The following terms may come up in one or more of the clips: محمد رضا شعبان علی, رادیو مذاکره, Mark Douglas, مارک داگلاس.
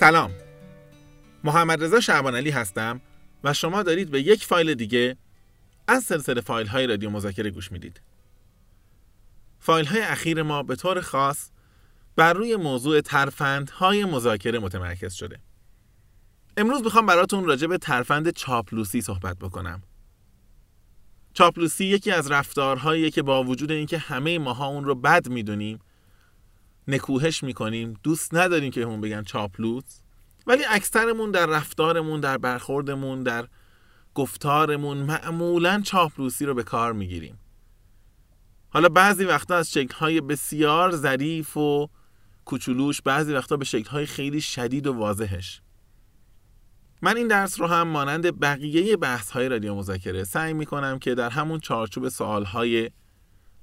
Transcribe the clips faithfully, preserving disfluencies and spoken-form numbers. سلام، محمد رضا شعبان علی هستم و شما دارید به یک فایل دیگه از سلسله فایل های رادیو مذاکره گوش میدید. فایل های اخیر ما به طور خاص بر روی موضوع ترفندهای مذاکره متمرکز شده. امروز میخوام براتون راجع به ترفند چاپلوسی صحبت بکنم. چاپلوسی یکی از رفتارهاییه که با وجود اینکه همه ماها اون رو بد میدونیم، نکوهش میکنیم، دوست نداریم که همون بگن چاپلوس، ولی اکثرمون در رفتارمون، در برخوردمون، در گفتارمون معمولاً چاپلوسی رو به کار میگیریم. حالا بعضی وقتا از شکل‌های بسیار ظریف و کوچولوش، بعضی وقتا به شکل‌های خیلی شدید و واضحش. من این درس رو هم مانند بقیه بحث‌های رادیو مذاکره سعی میکنم که در همون چارچوب سوال‌های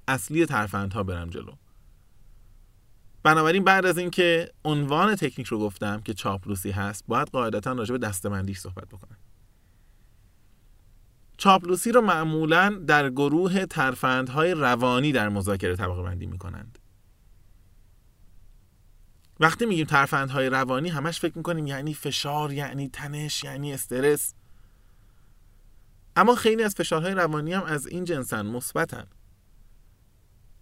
اصلی ترفندها برم جلو. بنابراین بعد از اینکه عنوان تکنیک رو گفتم که چاپلوسی هست، باید قاعدتاً راجع به دسته‌بندیش صحبت بکنم. چاپلوسی رو معمولاً در گروه ترفندهای روانی در مذاکره طبقه بندی می‌کنند. وقتی میگیم ترفندهای روانی، همش فکر می‌کنیم یعنی فشار، یعنی تنش، یعنی استرس. اما خیلی از فشارهای روانی هم از این جنسن، مثبتن.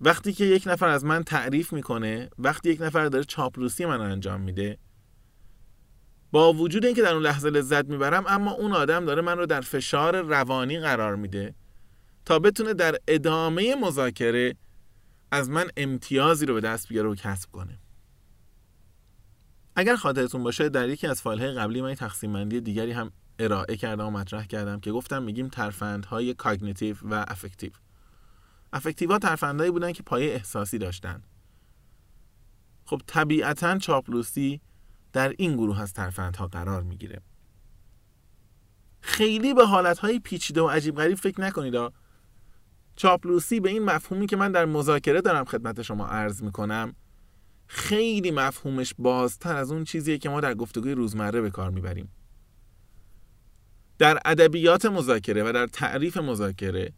وقتی که یک نفر از من تعریف میکنه، وقتی یک نفر داره چاپلوسی من رو انجام میده، با وجود اینکه در اون لحظه لذت میبرم، اما اون آدم داره من رو در فشار روانی قرار میده تا بتونه در ادامه مذاکره از من امتیازی رو به دست بیاره و کسب کنه. اگر خاطرتون باشه، در یکی از فایل‌های قبلی من تقسیم بندی دیگری هم ارائه کردم و مطرح کردم که گفتم میگیم ترفندهای کاگنیتیو و افکتیو. افکتیوها ترفندهایی بودن که پایه احساسی داشتن. خب طبیعتاً چاپلوسی در این گروه از ترفندها قرار میگیره. خیلی به حالتهای پیچیده و عجیب غریب فکر نکنید. چاپلوسی به این مفهومی که من در مذاکره دارم خدمت شما عرض میکنم، خیلی مفهومش بازتر از اون چیزیه که ما در گفتگوی روزمره به کار میبریم. در ادبیات مذاکره و در تعریف مذاکره،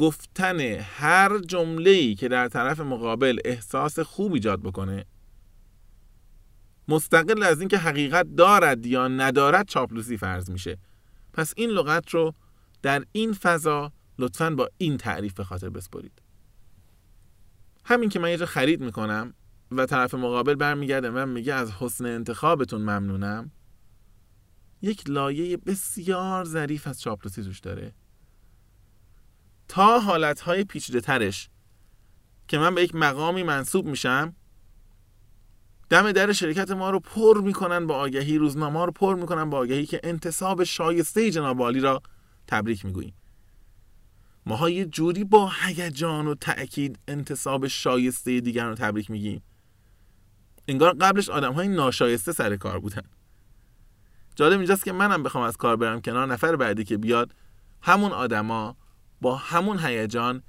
گفتن هر جمله‌ای که در طرف مقابل احساس خوب ایجاد بکنه، مستقل از این که حقیقت دارد یا ندارد، چاپلوسی فرض میشه. پس این لغت رو در این فضا لطفاً با این تعریف به خاطر بسپرید. همین که من یه جا خرید میکنم و طرف مقابل برمیگرده من میگه از حسن انتخابتون ممنونم، یک لایه بسیار ظریف از چاپلوسی توش داره، تا حالتهای پیچیده ترش که من به یک مقامی منصوب میشم، دم در شرکت ما رو پر میکنن با آگهی، روزنامه رو پر میکنن با آگهی که انتصاب شایسته جناب عالی را تبریک میگوییم. ماها یه جوری با هیجان و تأکید انتصاب شایسته دیگران رو تبریک میگیم، انگار قبلش آدمهای ناشایسته سر کار بودن. جالب اینجاست که منم بخوام از کار برم کنار، نفر بعدی که بیاد همون آدما با همون هیجان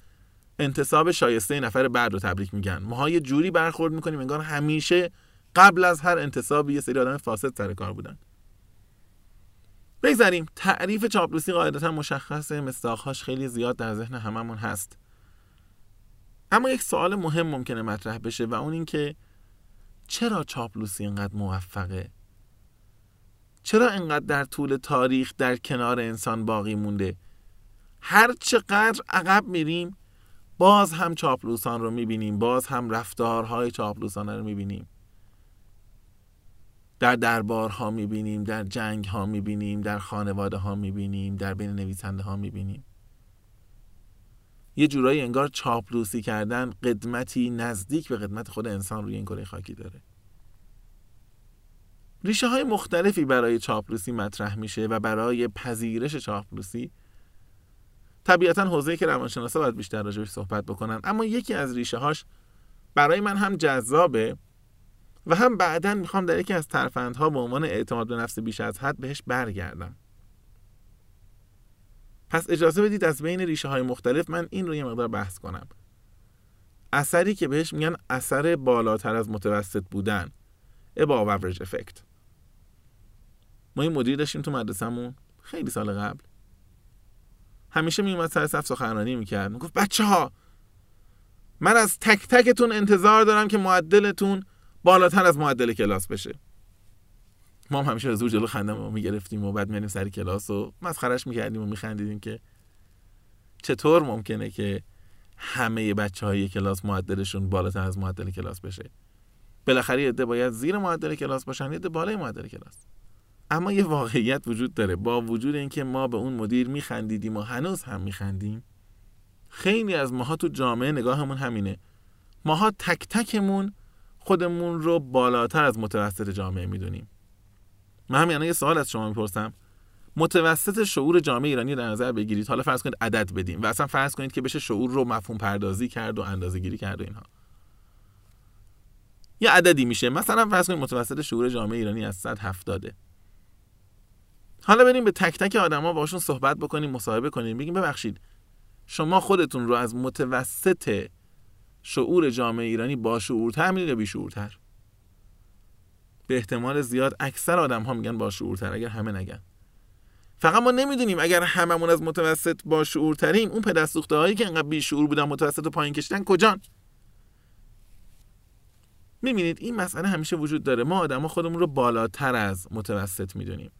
انتصاب شایسته نفر بعد رو تبریک میگن. ماها یه جوری برخورد میکنیم انگار همیشه قبل از هر انتصاب یه سری آدم فاسد سر کار بودن. بگذاریم. تعریف چاپلوسی قاعدتا مشخصه، مصداق‌هاش خیلی زیاد در ذهن هممون هست. اما یک سوال مهم ممکنه مطرح بشه و اون این که چرا چاپلوسی اینقدر موفقه؟ چرا اینقدر در طول تاریخ در کنار انسان باقی مونده؟ هر چقدر عقب میریم باز هم چاپلوسان رو میبینیم، باز هم رفتارهای چاپلوسانه رو میبینیم، در دربارها میبینیم، در جنگها میبینیم، در خانواده ها میبینیم، در بین نویسنده ها میبینیم. یه جورایی انگار چاپلوسی کردن قدمتی نزدیک به قدمت خود انسان روی این کره خاکی داره. ریشه های مختلفی برای چاپلوسی مطرح میشه و برای پذیرش چاپلوسی طبیعتاً حوزه‌ای که روانشناسا باید بیشتر راجعش صحبت بکنن، اما یکی از ریشه‌هاش برای من هم جذابه و هم بعداً میخوام در یکی از ترفندها به عنوان اعتماد به نفس بیش از حد بهش برگردم. پس اجازه بدید از بین ریشه‌های مختلف من این رو یه مقدار بحث کنم. اثری که بهش میگن اثر بالاتر از متوسط بودن، above average effect. ما این مدیر داشتیم تو مدرسه‌مون خیلی سال قبل، همیشه میومد سر صف سخنرانی میکرد، میگفت بچه ها من از تک تکتون انتظار دارم که معدلتون بالاتر از معدل کلاس بشه. ما هم همیشه از دور جلو خنده‌مون می‌گرفتیم و بعد می‌رفتیم سر کلاس و مسخره‌اش می‌کردیم و می‌خندیدیم که چطور ممکنه که همه بچه‌های کلاس معدلشون بالاتر از معدل کلاس بشه. بالاخره یه عده باید زیر معدل کلاس باشن، یه عده بالای معدل کلاس. اما یه واقعیت وجود داره، با وجود اینکه ما به اون مدیر می‌خندیدیم و هنوز هم می‌خندیم، خیلی از ماها تو جامعه نگاهمون همینه. ماها تک تکمون خودمون رو بالاتر از متوسط جامعه می‌دونیم. من همین الان یه سوال از شما میپرسم، متوسط شعور جامعه ایرانی در نظر بگیرید، حالا فرض کنید عدد بدیم و اصلا فرض کنید که بشه شعور رو مفهوم پردازی کرد و اندازه‌گیری کرد و اینها، یه عددی میشه، مثلا فرض کنید متوسط شعور جامعه ایرانی از صد و هفتاد. حالا بریم به تک تک آدما باشون صحبت بکنیم، مصاحبه کنیم، بگیم ببخشید شما خودتون رو از متوسط شعور جامعه ایرانی با شعورتر می‌دونید یا بی‌شعورتر؟ به احتمال زیاد اکثر آدم‌ها میگن با شعورتر، اگر همه نگن. فقط ما نمیدونیم اگر هممون از متوسط با شعورتریم، اون پدرسوخته‌هایی که انقدر بی‌شعور بودن متوسط رو پایین کشیدن کجان؟ می‌بینید این مسئله همیشه وجود داره، ما آدم‌ها خودمون رو بالاتر از متوسط میدونیم.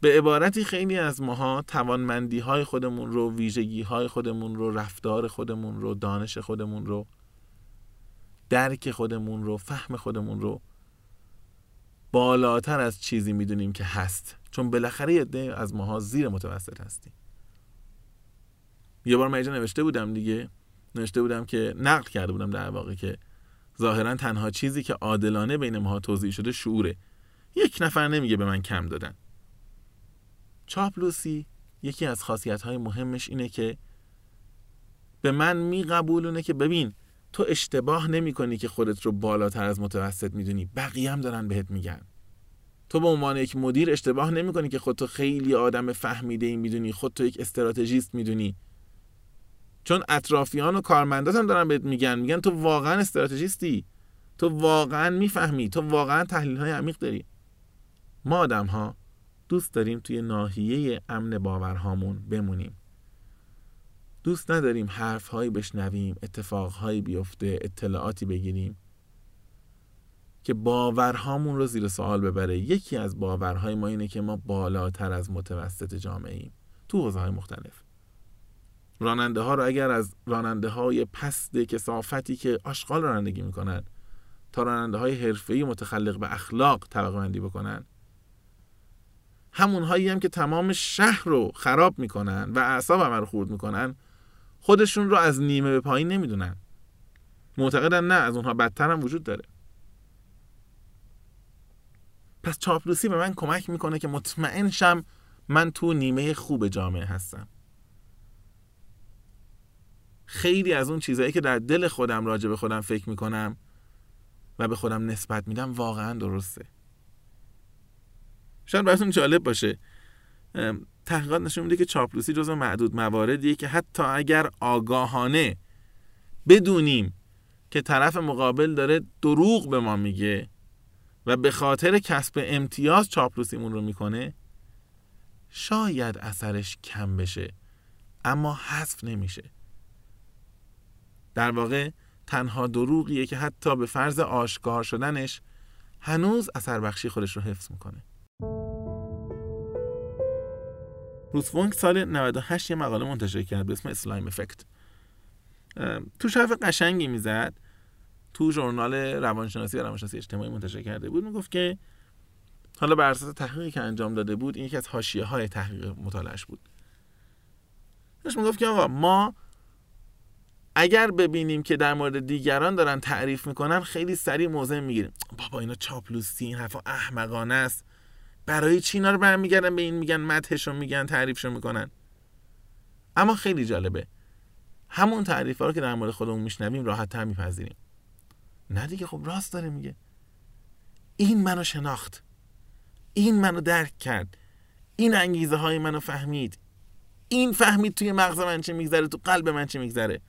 به عبارتی خیلی از ماها توانمندی‌های خودمون رو، ویژگی‌های خودمون رو، رفتار خودمون رو، دانش خودمون رو، درک خودمون رو، فهم خودمون رو بالاتر از چیزی میدونیم که هست، چون بالاخره یه عده از ماها زیر متوسط هستیم. یه بار من اینجا نوشته بودم دیگه، نوشته بودم که نقل کرده بودم در واقع که ظاهراً تنها چیزی که عادلانه بین ماها توزیع شده شعوره. یک نفر نمیگه به من کم دادن. چاپلوسی یکی از خاصیت‌های مهمش اینه که به من میقبولونه که ببین تو اشتباه نمی‌کنی که خودت رو بالاتر از متوسط می‌دونی، بقیه هم دارن بهت میگن. تو به عنوان یک مدیر اشتباه نمی‌کنی که خودتو خیلی آدم فهمیده‌ای می‌دونی، خودتو یک استراتژیست می‌دونی، چون اطرافیان و کارمندات هم دارن بهت میگن، میگن تو واقعا استراتژیستی، تو واقعا می‌فهمی، تو واقعا تحلیل‌های عمیق داری. ما آدم‌ها دوست داریم توی ناحیه امن باورهامون بمونیم. دوست نداریم حرف‌هایی بشنویم، اتفاق‌هایی بیفته، اطلاعاتی بگیریم که باورهامون رو زیر سوال ببره. یکی از باورهای ما اینه که ما بالاتر از متوسط جامعه‌ایم تو حوزه‌های مختلف. راننده‌ها رو اگر از راننده‌های پست کثافتی که اشغال رانندگی می‌کنن تا راننده‌های حرفه‌ای متخلق به اخلاق طبقه‌بندی بکنن، همونهایی هم که تمام شهر رو خراب میکنن و اعصاب همه رو خورد میکنن، خودشون رو از نیمه به پایین نمیدونن، معتقدن نه از اونها بدتر هم وجود داره. پس چاپلوسی به من کمک میکنه که مطمئن شم من تو نیمه خوب جامعه هستم. خیلی از اون چیزایی که در دل خودم راجع به خودم فکر میکنم و به خودم نسبت میدم واقعا درسته. شاید براتون جالب باشه، تحقیقات نشون میده که چاپلوسی جزو معدود مواردیه که حتی اگر آگاهانه بدونیم که طرف مقابل داره دروغ به ما میگه و به خاطر کسب امتیاز چاپلوسیمون رو میکنه، شاید اثرش کم بشه اما حذف نمیشه. در واقع تنها دروغیه که حتی به فرض آشکار شدنش هنوز اثر بخشی خودش رو حفظ میکنه. روس وانگ سال نود و هشت یه مقاله منتشر کرد به اسم اسلایم افکت. تو حرف قشنگی میزد، تو ژورنال روانشناسی و روانشناسی اجتماعی منتشر کرده بود. میگفت که حالا بر اساس تحقیقی که انجام داده بود، این یکی از حاشیه‌های تحقیق مطالعه‌اش بود. داشت میگفت که آقا ما اگر ببینیم که در مورد دیگران دارن تعریف میکنن، خیلی سریع موضع میگیریم، بابا اینا چاپلوسی، این حرفا احمقانه است، برای چی اینا رو برمیگردن به این میگن، مدحشو میگن، تعریفشو میکنن. اما خیلی جالبه، همون تعریفا رو که در مورد خودمون میشنویم راحت‌تر میپذیریم. نه دیگه، خب راست داره میگه، این منو شناخت، این منو درک کرد، این انگیزه های منو فهمید، این فهمید توی مغز من چه میگذره، تو قلب من چه میگذره.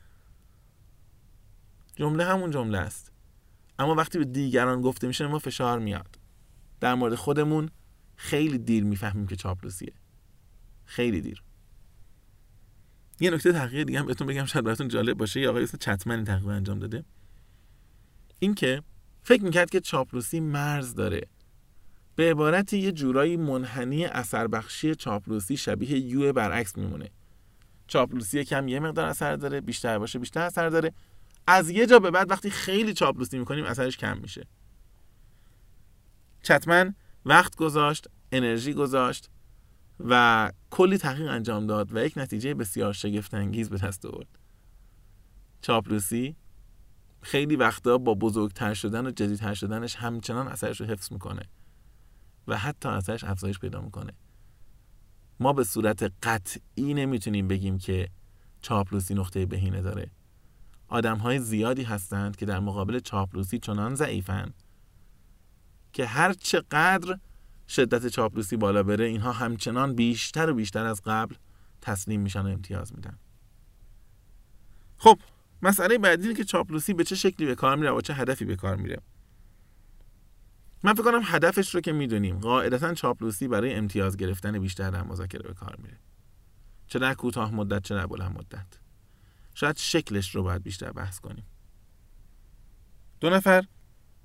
جمله همون جمله است، اما وقتی به دیگران گفته میشه ما فشار میاد. در مورد خودمون خیلی دیر میفهمیم که چاپلوسیه، خیلی دیر. یه نکته تحقیق دیگه هم بهتون بگم، شاید براتون جالب باشه. یه آقای اسم چتمن تحقیق انجام داده، این که فکر میکرد که چاپلوسی مرز داره به عبارت یه جورایی منحنی اثربخشی چاپلوسی شبیه یو برعکس میمونه. چاپلوسی کم یه مقدار اثر داره، بیشتر باشه بیشتر اثر داره. از یه جا به بعد وقتی خیلی چاپلوسی میکنیم اثرش کم میشه. چتمن وقت گذاشت، انرژی گذاشت و کلی تحقیق انجام داد و یک نتیجه بسیار شگفت انگیز به دست آورد. چاپلوسی خیلی وقتا با بزرگتر شدن و جدیدتر شدنش همچنان اثرش رو حفظ میکنه و حتی اثرش افزایش پیدا میکنه. ما به صورت قطعی نمیتونیم بگیم که چاپلوسی نقطه بهینه داره. آدم‌های زیادی هستند که در مقابل چاپلوسی چنان ضعیفن که هر چقدر شدت چاپلوسی بالا بره اینها همچنان بیشتر و بیشتر از قبل تسلیم میشن و امتیاز میدن. خب مسئله بعدی اینه که چاپلوسی به چه شکلی به کار میره و چه هدفی به کار میره. من فکر کنم هدفش رو که میدونیم. قاعدتاً چاپلوسی برای امتیاز گرفتن بیشتر در مذاکره به کار میره، چه در کوتاه مدت چه در بلند مدت. شاید شکلش رو باید بیشتر بحث کنیم. دو نفر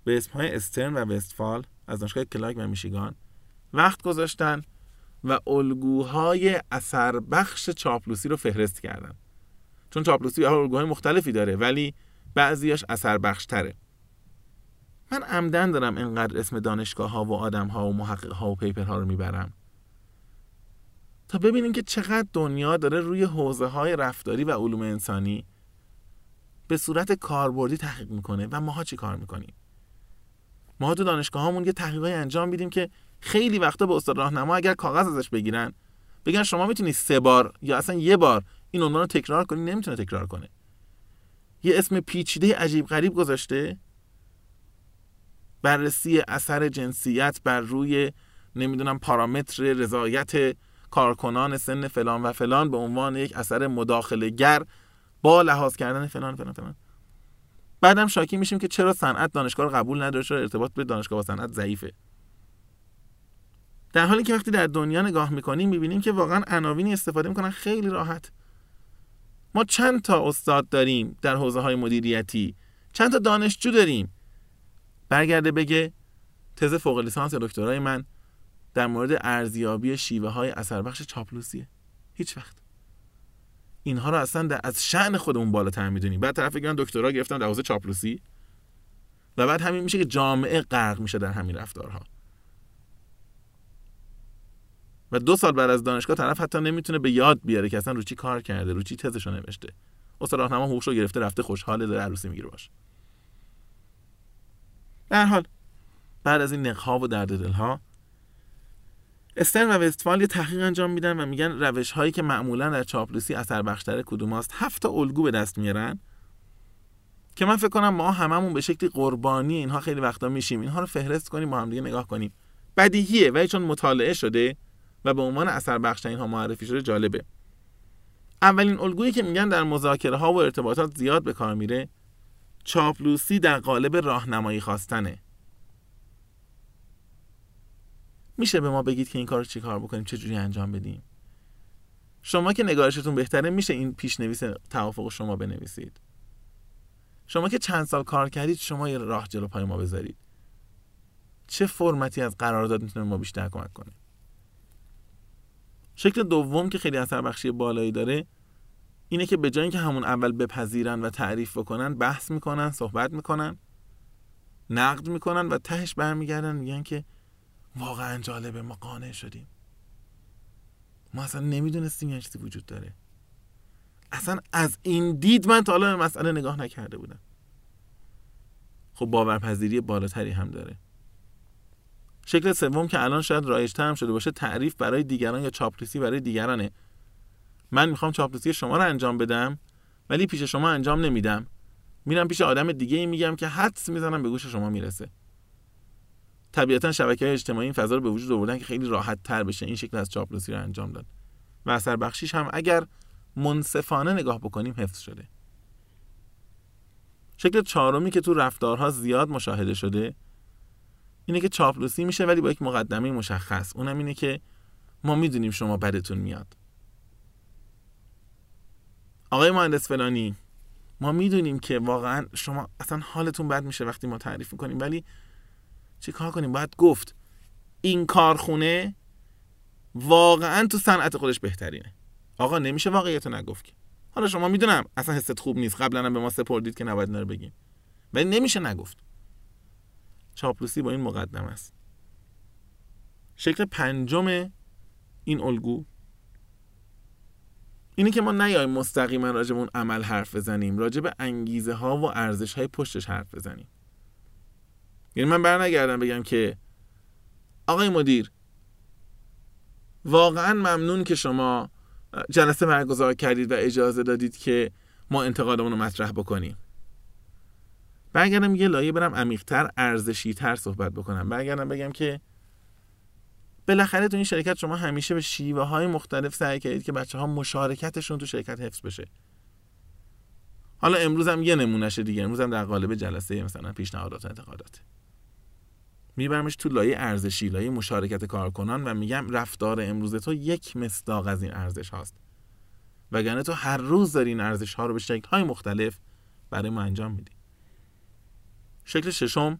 به اسمهای استرن و وستفال از دانشگاه کلاگ و میشیگان وقت گذاشتن و الگوهای اثر بخش چاپلوسی رو فهرست کردن. چون چاپلوسی الگوهای مختلفی داره ولی بعضیاش اثر بخش تره. من عمدن دارم اینقدر اسم دانشگاه ها و آدم ها و محقق ها و پیپر ها رو میبرم تا ببینیم که چقدر دنیا داره روی حوزه های رفتاری و علوم انسانی به صورت کاربردی تحقیق میکنه و ماها چی کار میکنیم. ماها تو دانشگاه هامون یه تحقیقای انجام میدیم که خیلی وقتا به استاد راهنما اگر کاغذ ازش بگیرن بگن شما میتونی سه بار یا اصلا یه بار این عنوان رو تکرار کنی، نمیتونه تکرار کنه. یه اسم پیچیده عجیب غریب گذاشته، بررسی اثر جنسیت بر روی نمیدونم پارامتر رضایت کارکنان سن فلان و فلان به عنوان یک اثر مداخله‌گر با لحاظ کردن فلان فلان فلان. بعدم شاکی میشیم که چرا صنعت دانشگاه رو قبول نداره، چرا ارتباط به دانشگاه با صنعت ضعیفه. در حالی که وقتی در دنیا نگاه میکنیم میبینیم که واقعا عناوینی استفاده میکنن خیلی راحت. ما چند تا استاد داریم در حوزه های مدیریتی، چند تا دانشجو داریم. برگرده بگه تز فوق لیسانس یا دکترای من در مورد ارزیابی شیوه های اثر بخش چاپلوسیه. هیچ وقت اینها رو اصلا از شأن خودمون بالاتر میدونیم. بعد طرف میگن دکترا گرفتم در حوزه چاپلوسی و بعد همین میشه که جامعه غرق میشه در همین رفتارها. و دو سال بعد از دانشگاه طرف حتی نمیتونه به یاد بیاره که اصلا رو چی کار کرده، رو چی تزشو نوشته. استاد راهنما حقوقشو گرفته رفته خوشحاله داره عروسی میگیره باشه. در حال بعد از این نق‌ها و درد دل‌ها استرن و وستفال یه تحقیق انجام میدن و میگن روش‌هایی که معمولاً در چاپلوسی اثر بخشتر کدوم است. هفت تا الگو به دست میارن که من فکر کنم ما هممون به شکلی قربانی اینها خیلی وقتا میشیم. اینها رو فهرست کنیم با هم دیگه نگاه کنیم. بدیهیه ولی چون مطالعه شده و به عنوان اثر بخش اینها معرفی شده جالبه. اولین الگویی که میگن در مذاکره ها و ارتباطات زیاد به کار میره، چاپلوسی در قالب راهنمایی خواستنه. میشه به ما بگید که این کارو چی کار بکنیم، چه جوری انجام بدیم؟ شما که نگارشتون بهتره، میشه این پیشنویس توافق شما بنویسید؟ شما که چند سال کار کردید، شما یه راه جلو پای ما بذارید. چه فرمتی از قرارداد میتونه ما بیشتر کمک کنه؟ شکل دوم که خیلی اثر بخشی بالایی داره اینه که به جای اینکه همون اول بپذیرن و تعریف بکنن، بحث میکنن، صحبت میکنن، نقد میکنن و تهش برمیگردن میگن که واقعا جالبه، ما قانع شدیم، ما اصلا نمیدونستیم یه چیزی وجود داره، اصلا از این دید من تا حالا به مسئله نگاه نکرده بودم. خب باورپذیری بالاتری هم داره. شکل سوم که الان شاید رایج‌تر هم شده باشه، تعریف برای دیگران یا چاپلوسی برای دیگرانه. من میخوام چاپلوسی شما رو انجام بدم ولی پیش شما انجام نمیدم، میرم پیش آدم دیگه ای میگم که حدس میزنم به گوش شما میرسه. طبیعتا شبکه‌های اجتماعی این فضا رو به وجود آوردن که خیلی راحت تر بشه این شکل از چاپلوسی رو انجام داد و اثر بخشیش هم اگر منصفانه نگاه بکنیم حفظ شده. شکل چهارمی که تو رفتارها زیاد مشاهده شده اینه که چاپلوسی میشه ولی با یک مقدمه مشخص، اونم اینه که ما میدونیم شما بدتون میاد. آقای مهندس فلانی، ما میدونیم که واقعا شما اصلا حالتون بد میشه وقتی ما تعریف میکنیم، ولی چی کار کنیم؟ باید گفت این کارخونه واقعا تو صنعت خودش بهترینه. آقا نمیشه واقعیتو نگفت که. حالا شما میدونم اصلا حست خوب نیست، قبلا هم به ما سپردید که نباید اینا رو بگیم، ولی نمیشه نگفت. چاپلوسی با این مقدمه است. شکل پنجم این الگو اینه که ما نیایم مستقیما راجع به اون عمل حرف بزنیم، راجع به انگیزه ها و ارزش های پشتش حرف بزنیم. یعنی من برنگردم بگم که آقای مدیر واقعا ممنون که شما جلسه برگزار کردید و اجازه دادید که ما انتقادمون رو مطرح بکنیم. برگردم یه لایه برم عمیق‌تر، ارزشی‌تر صحبت بکنم. برگردم بگم که بالاخره تو این شرکت شما همیشه به شیوه‌های مختلف سعی کردید که بچه‌ها مشارکتشون تو شرکت حفظ بشه. حالا امروز هم یه نمونه‌شه دیگه، امروز هم در قالب جلسه مثلا پیشنهادات و انتقادات. میبرمش تو لایه ارزشی، لایه مشارکت کارکنان و میگم رفتار امروز تو یک مصداق از این ارزش هاست. وگرنه تو هر روز داری این ارزش ها رو به شکل‌های مختلف برای ما انجام میدی. شکل ششم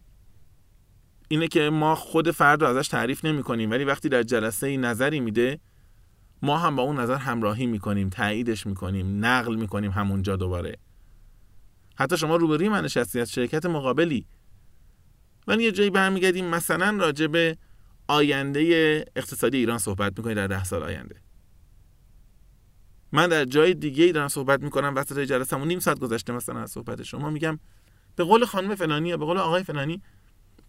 اینه که ما خود فرد رو ازش تعریف نمی کنیم، ولی وقتی در جلسه نظری میده ما هم با اون نظر همراهی میکنیم، تاییدش میکنیم، نقل میکنیم همونجا دوباره. حتی شما روبروی من نشستی از شرکت مقابلی، من یه جایی برمیگردیم مثلا راجع به آینده اقتصادی ایران صحبت میکنی در ده سال آینده، من در جای دیگه ای دارم صحبت میکنم وسط جلسه‌مون نیم ساعت گذشته مثلا از صحبت شما، میگم به قول خانم فلانی یا به قول آقای فلانی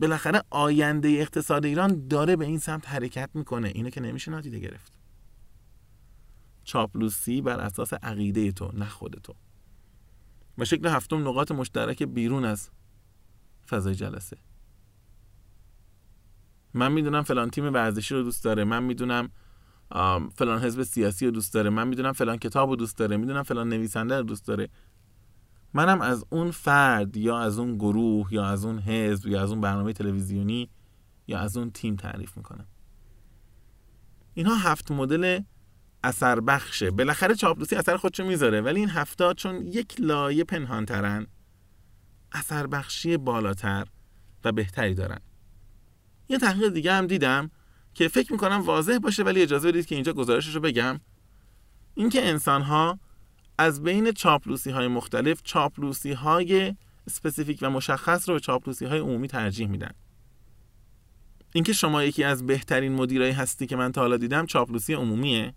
بالاخره آینده اقتصاد ایران داره به این سمت حرکت میکنه. اینه که نمیشه نادیده گرفت. چاپلوسی بر اساس عقیده تو نه خود تو. و شکل هفتم نقاط مشترک بیرون از فضای جلسه. من میدونم فلان تیم ورزشی رو دوست داره، من میدونم فلان حزب سیاسی رو دوست داره، من میدونم فلان کتاب رو دوست داره، میدونم فلان نویسنده رو دوست داره. منم از اون فرد یا از اون گروه یا از اون حزب یا از اون برنامه تلویزیونی یا از اون تیم تعریف میکنم. اینها هفت مدل اثر بخشه. بالاخره چاپلوسی اثر خودشو میذاره، ولی این هفته چون یک لایه پنهانترن، اثر بخشی بالاتر و بهتری دارن. یه تحقیق دیگه هم دیدم که فکر میکنم واضح باشه، ولی اجازه بدید که اینجا گزارشش رو بگم. اینکه انسان‌ها از بین چاپلوسی‌های مختلف چاپلوسی‌های اسپسیفیک و مشخص رو به چاپلوسی‌های عمومی ترجیح میدن. اینکه شما یکی از بهترین مدیرای هستی که من تا حالا دیدم چاپلوسی عمومیه.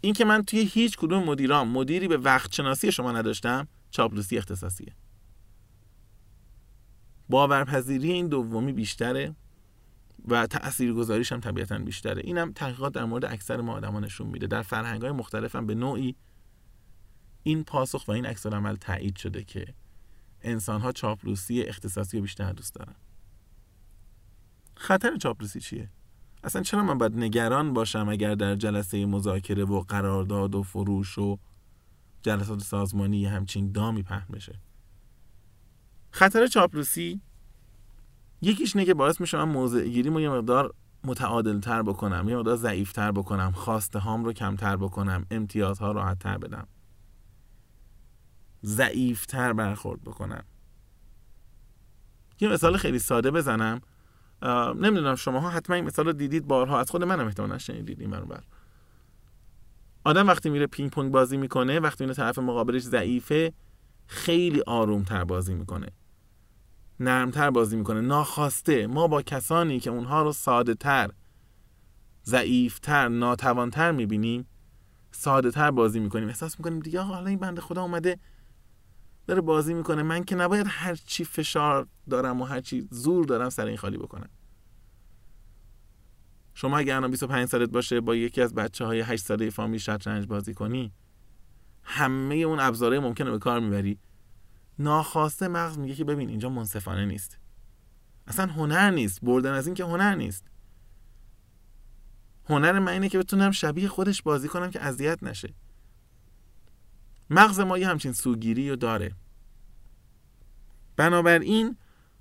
اینکه من توی هیچ کدوم مدیرام مدیری به وقت شناسی شما نداشتم چاپلوسی اختصاصیه. باورپذیری این دومی بیشتره و تاثیرگذاریش هم طبیعتاً بیشتره. اینم تحقیقات در مورد اکثر ما آدما نشون میده. در فرهنگ‌های مختلف هم به نوعی این پاسخ و این عکس‌العمل تایید شده که انسان‌ها چاپلوسی اختصاصی بیشتر دوست دارن. خطر چاپلوسی چیه؟ اصلا چرا من باید نگران باشم اگر در جلسه مذاکره و قرارداد و فروش و جلسات سازمانی همچین دامی پهن بشه؟ خطر چاپلوسی یکیش اینه که باعث میشه من موضع گیریمو یه مقدار متعادل‌تر بکنم، یه مقدار ضعیف‌تر بکنم، خواسته هام رو کمتر بکنم، امتیازها راحت‌تر بدم، ضعیف‌تر برخورد بکنم. یه مثال خیلی ساده بزنم، نمیدونم شماها حتما این مثال رو دیدید بارها، از خود منم احتمالاً شنیدید این منو بر. آدم وقتی میره پینگ پونگ بازی میکنه، وقتی اون طرف مقابلش ضعیفه خیلی آرومتر بازی میکنه، نرمتر بازی میکنه، ناخواسته. ما با کسانی که اونها رو ساده تر، ضعیف تر، ناتوانتر میبینیم ساده تر بازی میکنیم، احساس میکنیم دیگه حالا این بنده خدا اومده داره بازی میکنه، من که نباید هر چی فشار دارم و هر چی زور دارم سر این خالی بکنم. شما اگه الان بیست و پنج سالت باشه با یکی از بچه‌های هشت ساله فامیل شطرنج بازی کنی، همه اون ابزاره ممکنه به کار میبری، ناخواسته مغز میگه که ببین اینجا منصفانه نیست، اصلا هنر نیست، بردن از این که هنر نیست. هنر من اینه که بتونم شبیه خودش بازی کنم که اذیت نشه. مغز ما یه همچین سوگیری رو داره. بنابراین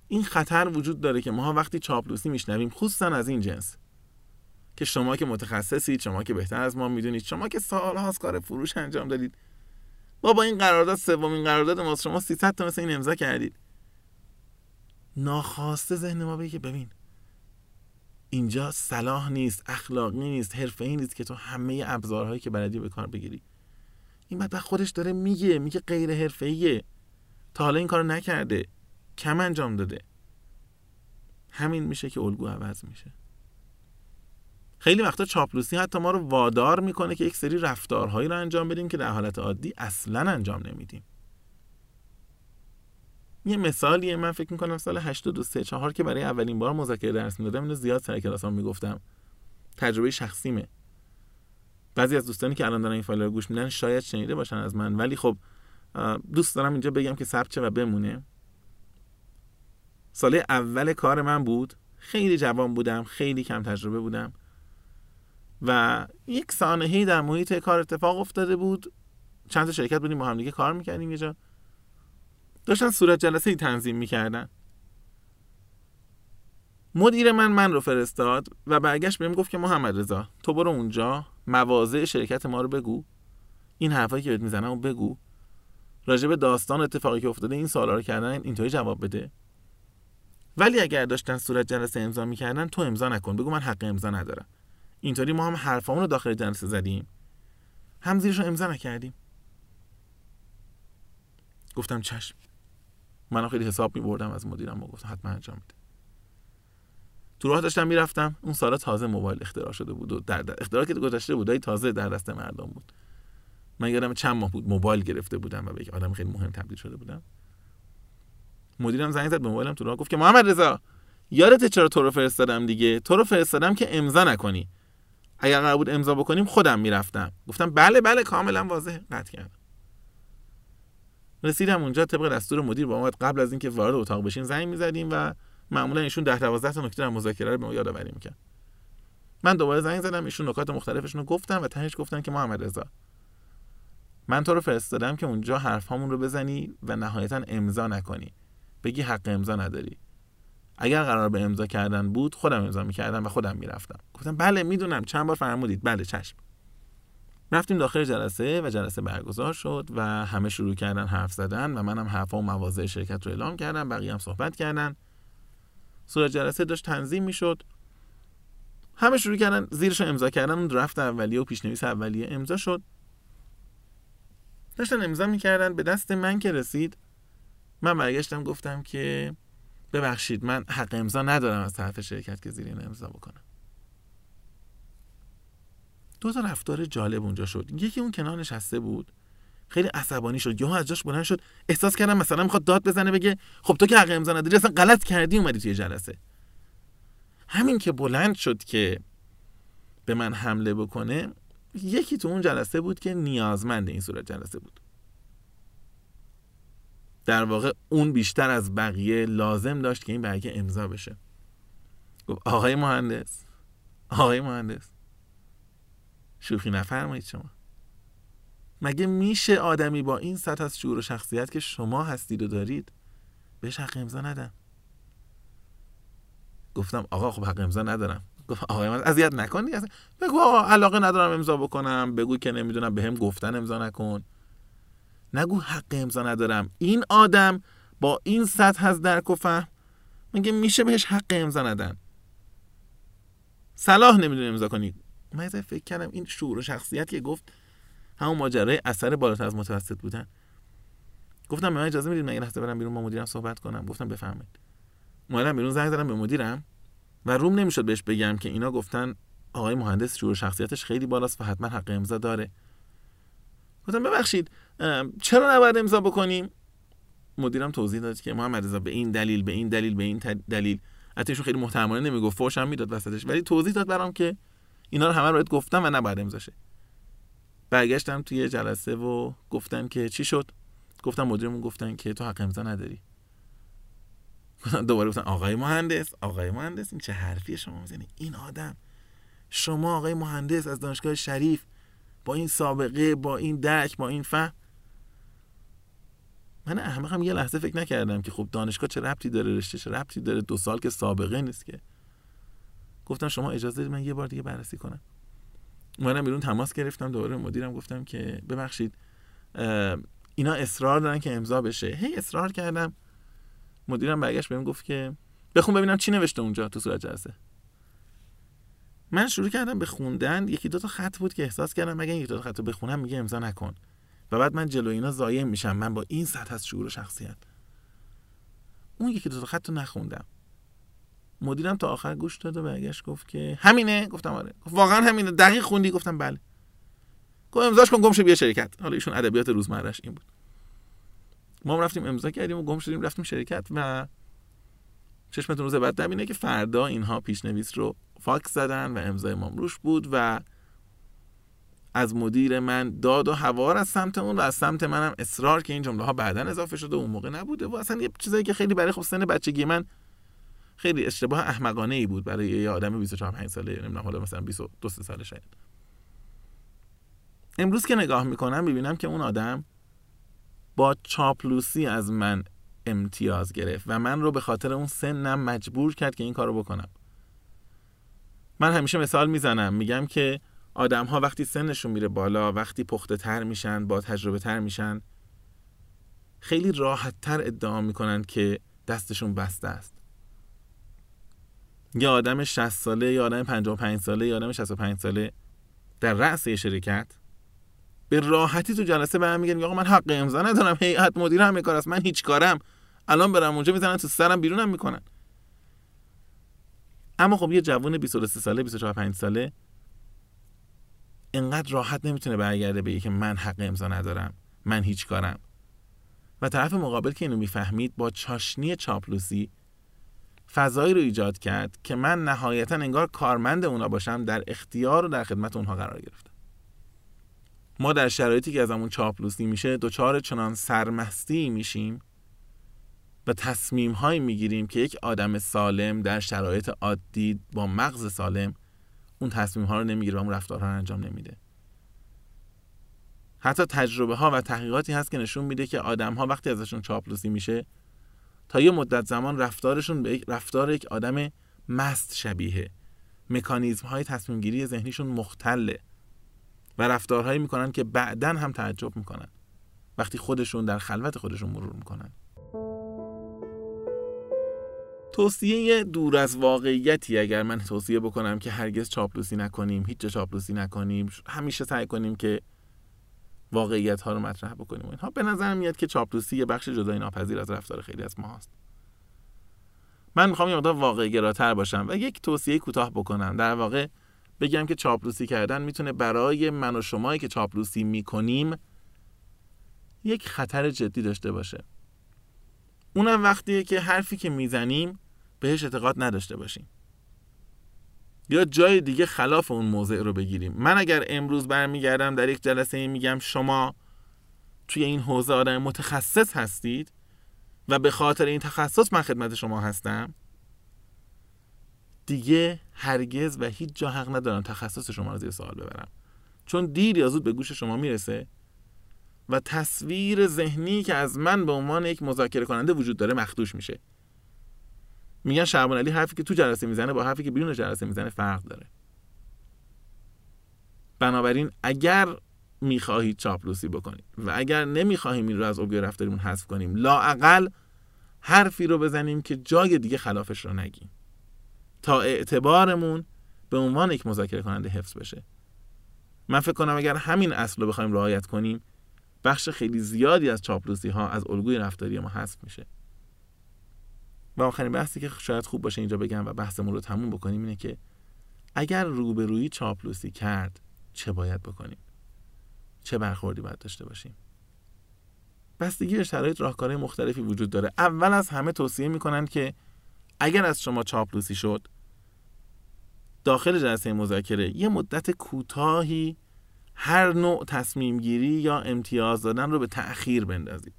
این خطر وجود داره که ما وقتی چاپلوسی میشنویم، خصوصا از این جنس که شما که متخصصید، شما که بهتر از ما میدونید، شما که سال‌هاست کار فروش انجام دادید، بابا این قرارداد سومین قرارداد ما، شما سیصد تا مثل این امضا کردید، ناخواسته ذهن ما بگه ببین اینجا صلاح نیست، اخلاقی نیست، حرفه‌ای نیست که تو همه ابزارهایی که بلدی به کار بگیری. این بعد خودش داره میگه میگه غیر حرفه‌ایه، تا حالا این کارو نکرده، کم انجام داده. همین میشه که الگو عوض میشه. خیلی وقتا چاپلوسی حتی ما رو وادار میکنه که یک سری رفتارهایی رو انجام بدیم که در حالت عادی اصلا انجام نمیدیم. یه مثالیه، من فکر میکنم سال هشتاد و سه چهار که برای اولین بار مذاکره درس میدادم اینو زیاد سر کلاسام میگفتم، تجربه شخصیمه. بعضی از دوستانی که الان دارن این فایل رو گوش میدن شاید شنیده باشن از من، ولی خب دوست دارم اینجا بگم که ثبت شه و بمونه. سال اول کار من بود، خیلی جوان بودم، خیلی کم تجربه بودم و یک سانحه‌ای در محیط کار اتفاق افتاده بود. چند تا شرکت بودیم با هم دیگه کار میکردیم، یه جا داشتن صورت جلسه‌ای تنظیم میکردن. مدیر من من رو فرستاد و برگشت بهم گفت که محمد رضا تو برو اونجا مواضع شرکت ما رو بگو، این حرفایی که بهت میزنن اون بگو، راجع به داستان اتفاقی که افتاده این سوالا رو کردن اینطوری جواب بده، ولی اگر داشتن صورت جلسه امضا میکردن تو امضا نکن، بگو من حق امضا ندارم. اینطوری ما هم حرفامون رو داخل جلسه زدیم، هم زیرش رو امضا نکردیم. گفتم چشم. منم خیلی حساب می‌بردم از مدیرم و گفتم حتما انجام میده. تو راه داشتم میرفتم، اون سالا تازه موبایل اختراع شده بود و در, در اختراع که گذشته بود، تازه در دست مردم بود. من یادم چند ماه بود موبایل گرفته بودم و به یک آدم خیلی مهم تبدیل شده بودم. مدیرم زنگ زد به موبایلم تو راه، گفت که محمد رضا یادت چرا تو رو فرستادم دیگه؟ تو رو فرستادم که امضا نکنی. اگر قرار بود امضا بکنیم خودم میرفتم. گفتم بله بله کاملا واضحه. قطع کردم. رسیدم اونجا طبق دستور مدیر با اومد قبل از اینکه وارد اتاق بشیم زنگ می‌زدیم و معمولا ایشون ده دوازده تا نکته در مذاکره رو به ما یادآوری می‌کرد. من دوباره زنگ زدم، ایشون نکات مختلفشون رو گفتن و تهش گفتن که محمد رضا من تو رو فرستادم که اونجا حرفامون رو بزنی و نهایتاً امضا نکنی. بگی حق امضا نداری. اگر قرار به امضا کردن بود خودم امضا می‌کردم و خودم می‌رفتم. گفتم بله میدونم، چند بار فرمودید، بله چشم. رفتیم داخل جلسه و جلسه برگزار شد و همه شروع کردن حرف زدن و منم حرفا و مواضع شرکت رو اعلام کردم، بقیه هم صحبت کردن. صورت جلسه داشت تنظیم میشد، همه شروع کردن زیرش رو امضا کردن. اون درافت اولیه و پیشنویس اولیه امضا شد، داشتن امضا میکردن. به دست من که رسید، من برگشتم گفتم که ببخشید من حق امضا ندارم از طرف شرکت که زیر این امضا بکنم. دو تا رفتار جالب اونجا شد. یکی اون کنار نشسته بود، خیلی عصبانی شد، یهو از جاش بلند شد، احساس کردم مثلا میخواد داد بزنه بگه خب تو که حق امضا نداری، اصلا غلط کردی اومدی توی جلسه. همین که بلند شد که به من حمله بکنه. یکی تو اون جلسه بود که نیازمند این صورت جلسه بود، در واقع اون بیشتر از بقیه لازم داشت که این بقیه امضا بشه. گفت آقای مهندس، آقای مهندس شوخی نفرمایید شما. مگه میشه آدمی با این سطح از شعور و شخصیت که شما هستید و دارید بهش حق امضا ندم؟ گفتم آقا خب حق امضا ندارم. گفت آقای من اذیت نکنید، بگو آقا علاقه ندارم امضا بکنم، بگو که نمیدونم بهم گفتن امضا نکن، نگو حق امضا ندارم. این آدم با این سطح از درک و فهم مگه میشه بهش حق امضا ندن؟ صلاح نمیدونه امضا کنی. من از فکر کردم این شعور و شخصیت که گفت همون ماجرای اثر بالاتر از متوسط بودن. گفتم به من اجازه میدید من این هفته برم بیرون با مدیرم صحبت کنم؟ گفتم بفهمید. اومدم بیرون، زنگ زدم به مدیرم و روم نمیشد بهش بگم که اینا گفتن آقای مهندس شعور و شخصیتش خیلی بالاست و حتما حق امضا داره. گفتم ببخشید چرا نباید امضا بکنیم؟ مدیرم توضیح داد که محمد رضا به این دلیل به این دلیل به این دلیل، البته خیلی محترمانه نمیگفت، فحش هم میداد وسطش، ولی توضیح داد برام که اینا رو همه رو گفتم و نباید امضا شه. برگشتم توی جلسه و گفتم که چی شد؟ گفتم مدیرمون گفتن که تو حق امضا نداری. دوباره گفتن آقای مهندس، آقای مهندس این چه حرفیه شما میزنی؟ این آدم، شما آقای مهندس از دانشگاه شریف با این سابقه، با این درک، با این فهم. من احمقم یه لحظه فکر نکردم که خب دانشگاه چه ربطی داره، رشته چه ربطی داره، دو سال که سابقه نیست که. گفتم شما اجازه بدید من یه بار دیگه بررسی کنم. اومدم بیرون، تماس گرفتم دوباره مدیرم، گفتم که ببخشید اینا اصرار دارن که امضا بشه. هی اصرار کردم. مدیرم برگشت بهم گفت که بخون ببینم چی نوشته اونجا تو صورت جلسه. من شروع کردم به خوندن، یکی دو تا خط بود که احساس کردم مگه یکی دو تا خطو بخونم میگه امضا نکن و بعد من جلوی اینا زایم میشم. من با این سطح از شعور و شخصیت اون یکی دو تا خطو نخوندم. مدیرم تا آخر گوش داد و برگشت گفت که همینه؟ گفتم آره. واقعا همینه؟ دقیق خوندی؟ گفتم بله. گفت امضاش کن گم شو بیا شرکت. حالا ایشون ادبیات روزمرهش این بود. ما هم رفتیم امضا کردیم و گم شدیم رفتیم شرکت و چشمتون روز بعد نبینه که فردا اینها پیشنویس رو فاکس زدن و امضای مام روش بود و از مدیر من داد و هوار از سمت اون و از سمت منم اصرار که این جمله ها بعداً اضافه شده و اون موقع نبوده و اصلا یه چیزایی که خیلی برای خب سن بچگی من خیلی اشتباه احمقانه ای بود برای یه آدم بیست و چهار پنج ساله، نمیدونم حالا مثلا بیست و دو ساله شاید. امروز که نگاه میکنم میبینم که اون آدم با چاپلوسی از من امتیاز گرفت و من رو به خاطر اون سنم مجبور کرد که این کارو بکنم. من همیشه مثال میزنم، میگم که آدم ها وقتی سنشون میره بالا، وقتی پخته تر میشن، با تجربه تر میشن، خیلی راحت تر ادعا میکنن که دستشون بسته است. یه آدم شصت ساله، یه آدم پنجاه و پنج ساله، یه آدم شصت و پنج ساله در رأس شرکت به راحتی تو جلسه به هم میگن آقا من حق امضا ندارم، هیئت مدیره همه کار است، من هیچ کارم، الان برم اونجا میزنن تو سرم بیرونم میکنن. اما خب یه جوان بیست و سه ساله، بیست و چهار پنج ساله اینقدر راحت نمیتونه برگرده بگه که من حق امضا ندارم، من هیچ کارم. و طرف مقابل که اینو میفهمید با چاشنی چاپلوسی فضایی رو ایجاد کرد که من نهایتاً انگار کارمند اونا باشم، در اختیار و در خدمت اونها قرار گرفتم. ما در شرایطی که از همون چاپلوسی میشه دوچار چنان سرمستی میشیم و تصمیم هایی میگیریم که یک آدم سالم در شرایط عادی با مغز سالم اون تصمیم ها رو نمیگیره و اون رفتارها رو انجام نمیده. حتی تجربه ها و تحقیقاتی هست که نشون میده که آدم ها وقتی ازشون چاپلوسی میشه تا یه مدت زمان رفتارشون به یک رفتار یک آدم مست شبیه، مکانیزم های تصمیم گیری ذهنیشون مختله و رفتارهایی میکنن که بعدن هم تعجب میکنن وقتی خودشون در خلوت خودشون مرور میکنن. توصیه دور از واقعیتی اگر من توصیه بکنم که هرگز چاپلوسی نکنیم، هیچ جا چاپلوسی نکنیم، همیشه سعی کنیم که واقعیت ها رو مطرح بکنیم. اینها به نظر میاد که چاپلوسی یه بخش جدای ناپذیر از رفتار خیلی از ما هست. من میخوام یه مقدار واقع گراتر باشم و یک توصیه کوتاه بکنم. در واقع بگم که چاپلوسی کردن میتونه برای من و شمایی که چاپلوسی میکنیم یک خطر جدی داشته باشه. اونم وقتیه که حرفی که میزنیم بهش اعتقاد نداشته باشیم یا جای دیگه خلاف اون موضع رو بگیریم. من اگر امروز برمیگردم در یک جلسه میگم شما توی این حوزه آدم متخصص هستید و به خاطر این تخصص من خدمت شما هستم، دیگه هرگز و هیچ جا حق ندارم تخصص شما رو زیر سوال ببرم، چون دیر یا زود به گوش شما میرسه و تصویر ذهنی که از من به عنوان یک مذاکره کننده وجود داره مخدوش میشه. میگن شعبان علی حرفی که تو جلسه میزنه با حرفی که بیرون جلسه میزنه فرق داره. بنابراین اگر میخواهید چاپلوسی بکنید و اگر نمیخواهیم این رو از ابیار رفتاریمون حذف کنیم، لااقل حرفی رو بزنیم که جای دیگه خلافش رو نگیم تا اعتبارمون به عنوان یک مذاکره کننده حفظ بشه. من فکر کنم اگر همین اصل رو بخوایم رعایت کنیم، بخش خیلی زیادی از چاپلوسی ها از الگوی رفتاری ما حذف میشه. و آخرین بحثی که شاید خوب باشه اینجا بگم و بحثمون رو تموم بکنیم اینه که اگر روبرویی چاپلوسی کرد چه باید بکنیم؟ چه برخوردی باید داشته باشیم؟ بستگی به شرایط راهکارهای مختلفی وجود داره. اول از همه توصیه میکنن که اگر از شما چاپلوسی شد، داخل جلسه مذاکره یه مدت کوتاهی هر نوع تصمیم گیری یا امتیاز دادن رو به تأخیر بندازید.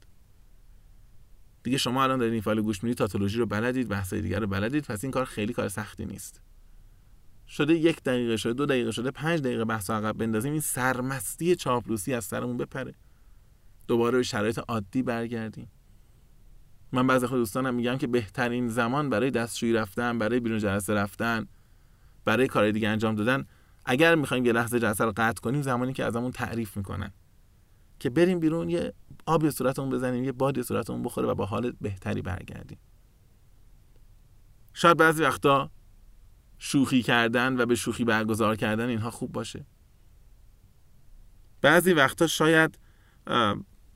دیگه شما الان دارید این فایل گوش میدید، تاتولوژی رو بلدید، بحثای دیگه رو بلدید، پس این کار خیلی کار سختی نیست. شده یک دقیقه شده، دو دقیقه شده، پنج دقیقه بحث عقب بندازیم، این سرمستی چاپلوسی از سرمون بپره. دوباره به شرایط عادی برگردیم. من بعضی از دوستانم میگم که بهترین زمان برای دستشویی رفتن، برای بیرون جلسه رفتن، برای کارهای دیگه انجام دادن، اگر میخوایم یه لحظه جلسه رو قطع کنیم، زمانی که ازمون تعریف میکنن که بریم بیرون یه آبی صورتمون بزنیم، یه بادی صورتمون بخوره و با حال بهتری برگردیم. شاید بعضی وقتا شوخی کردن و به شوخی برگزار کردن اینها خوب باشه. بعضی وقتا شاید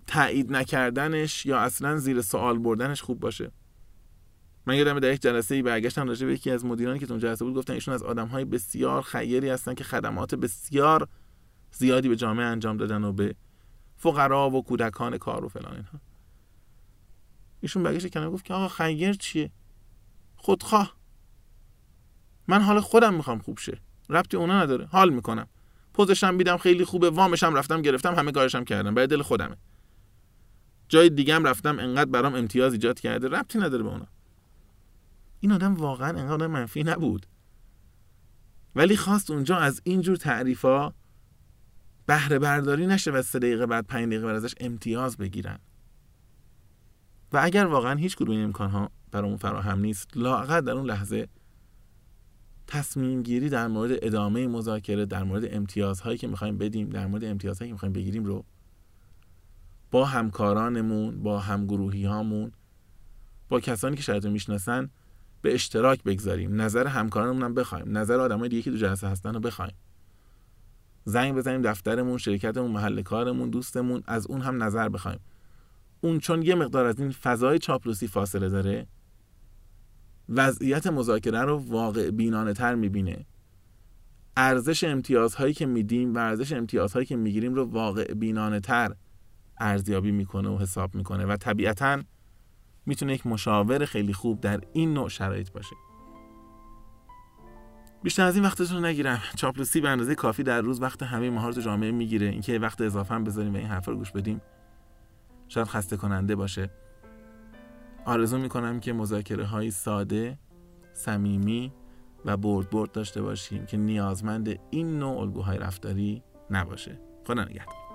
تایید نکردنش یا اصلا زیر سوال بردنش خوب باشه. من یادم در یک جلسه ای برگشتم راجع به یکی از مدیرانی که تو جلسه بود، گفتن ایشون از آدم‌های بسیار خیری هستن که خدمات بسیار زیادی به جامعه انجام دادن و به فقرا و کودکان کار و فلان اینها. ایشون برگشت کنم گفت که آقا خیر چیه؟ خودخواه. من حال خودم میخوام خوب شه، ربطی اونا نداره. حال میکنم، پوزشم بیدم خیلی خوبه، وامشم رفتم گرفتم، همه کارشم کردم، برای دل خودمه. جای دیگم رفتم انقدر برام امتیاز ایجاد کرده، ربطی نداره به اونا. این آدم واقعا انقدر منفی نبود، ولی خواست اونجا از اینجور تعریفا بهره برداری نشه و سه دقیقه بعد پنج دقیقه بعد ازش امتیاز بگیرن. و اگر واقعا هیچ کدوم این امکان‌ها برامون فراهم نیست، لااقل در اون لحظه تصمیم گیری در مورد ادامه مذاکره، در مورد امتیازهایی که می‌خوایم بدیم، در مورد امتیازهایی که می‌خوایم بگیریم رو با همکارانمون، با همگروهی‌هامون، با کسانی که شاید رو میشناسن به اشتراک بگذاریم. نظر همکارانمون هم بخوایم، نظر آدمای دیگه که تو جلسه هستن رو بخوایم. زنگ بزنیم دفترمون، شرکتمون، محل کارمون، دوستمون، از اون هم نظر بخوایم. اون چون یه مقدار از این فضای چاپلوسی فاصله داره، وضعیت مذاکره رو واقع بینانه تر میبینه، ارزش امتیازهایی که میدیم و ارزش امتیازهایی که میگیریم رو واقع بینانه تر ارزیابی میکنه و حساب میکنه و طبیعتاً میتونه یک مشاور خیلی خوب در این نوع شرایط باشه. بیشتر از این وقتتون رو نگیرم. چاپلوسی به اندازه کافی در روز وقت همه ماها تو جامعه میگیره. اینکه وقت اضافه هم بذاریم و این حرفا رو گوش بدیم شاید خسته کننده باشه. آرزو میکنم که مذاکره های ساده، صمیمی و برد برد داشته باشیم که نیازمند این نوع الگوهای رفتاری نباشه. خدا نگهدار.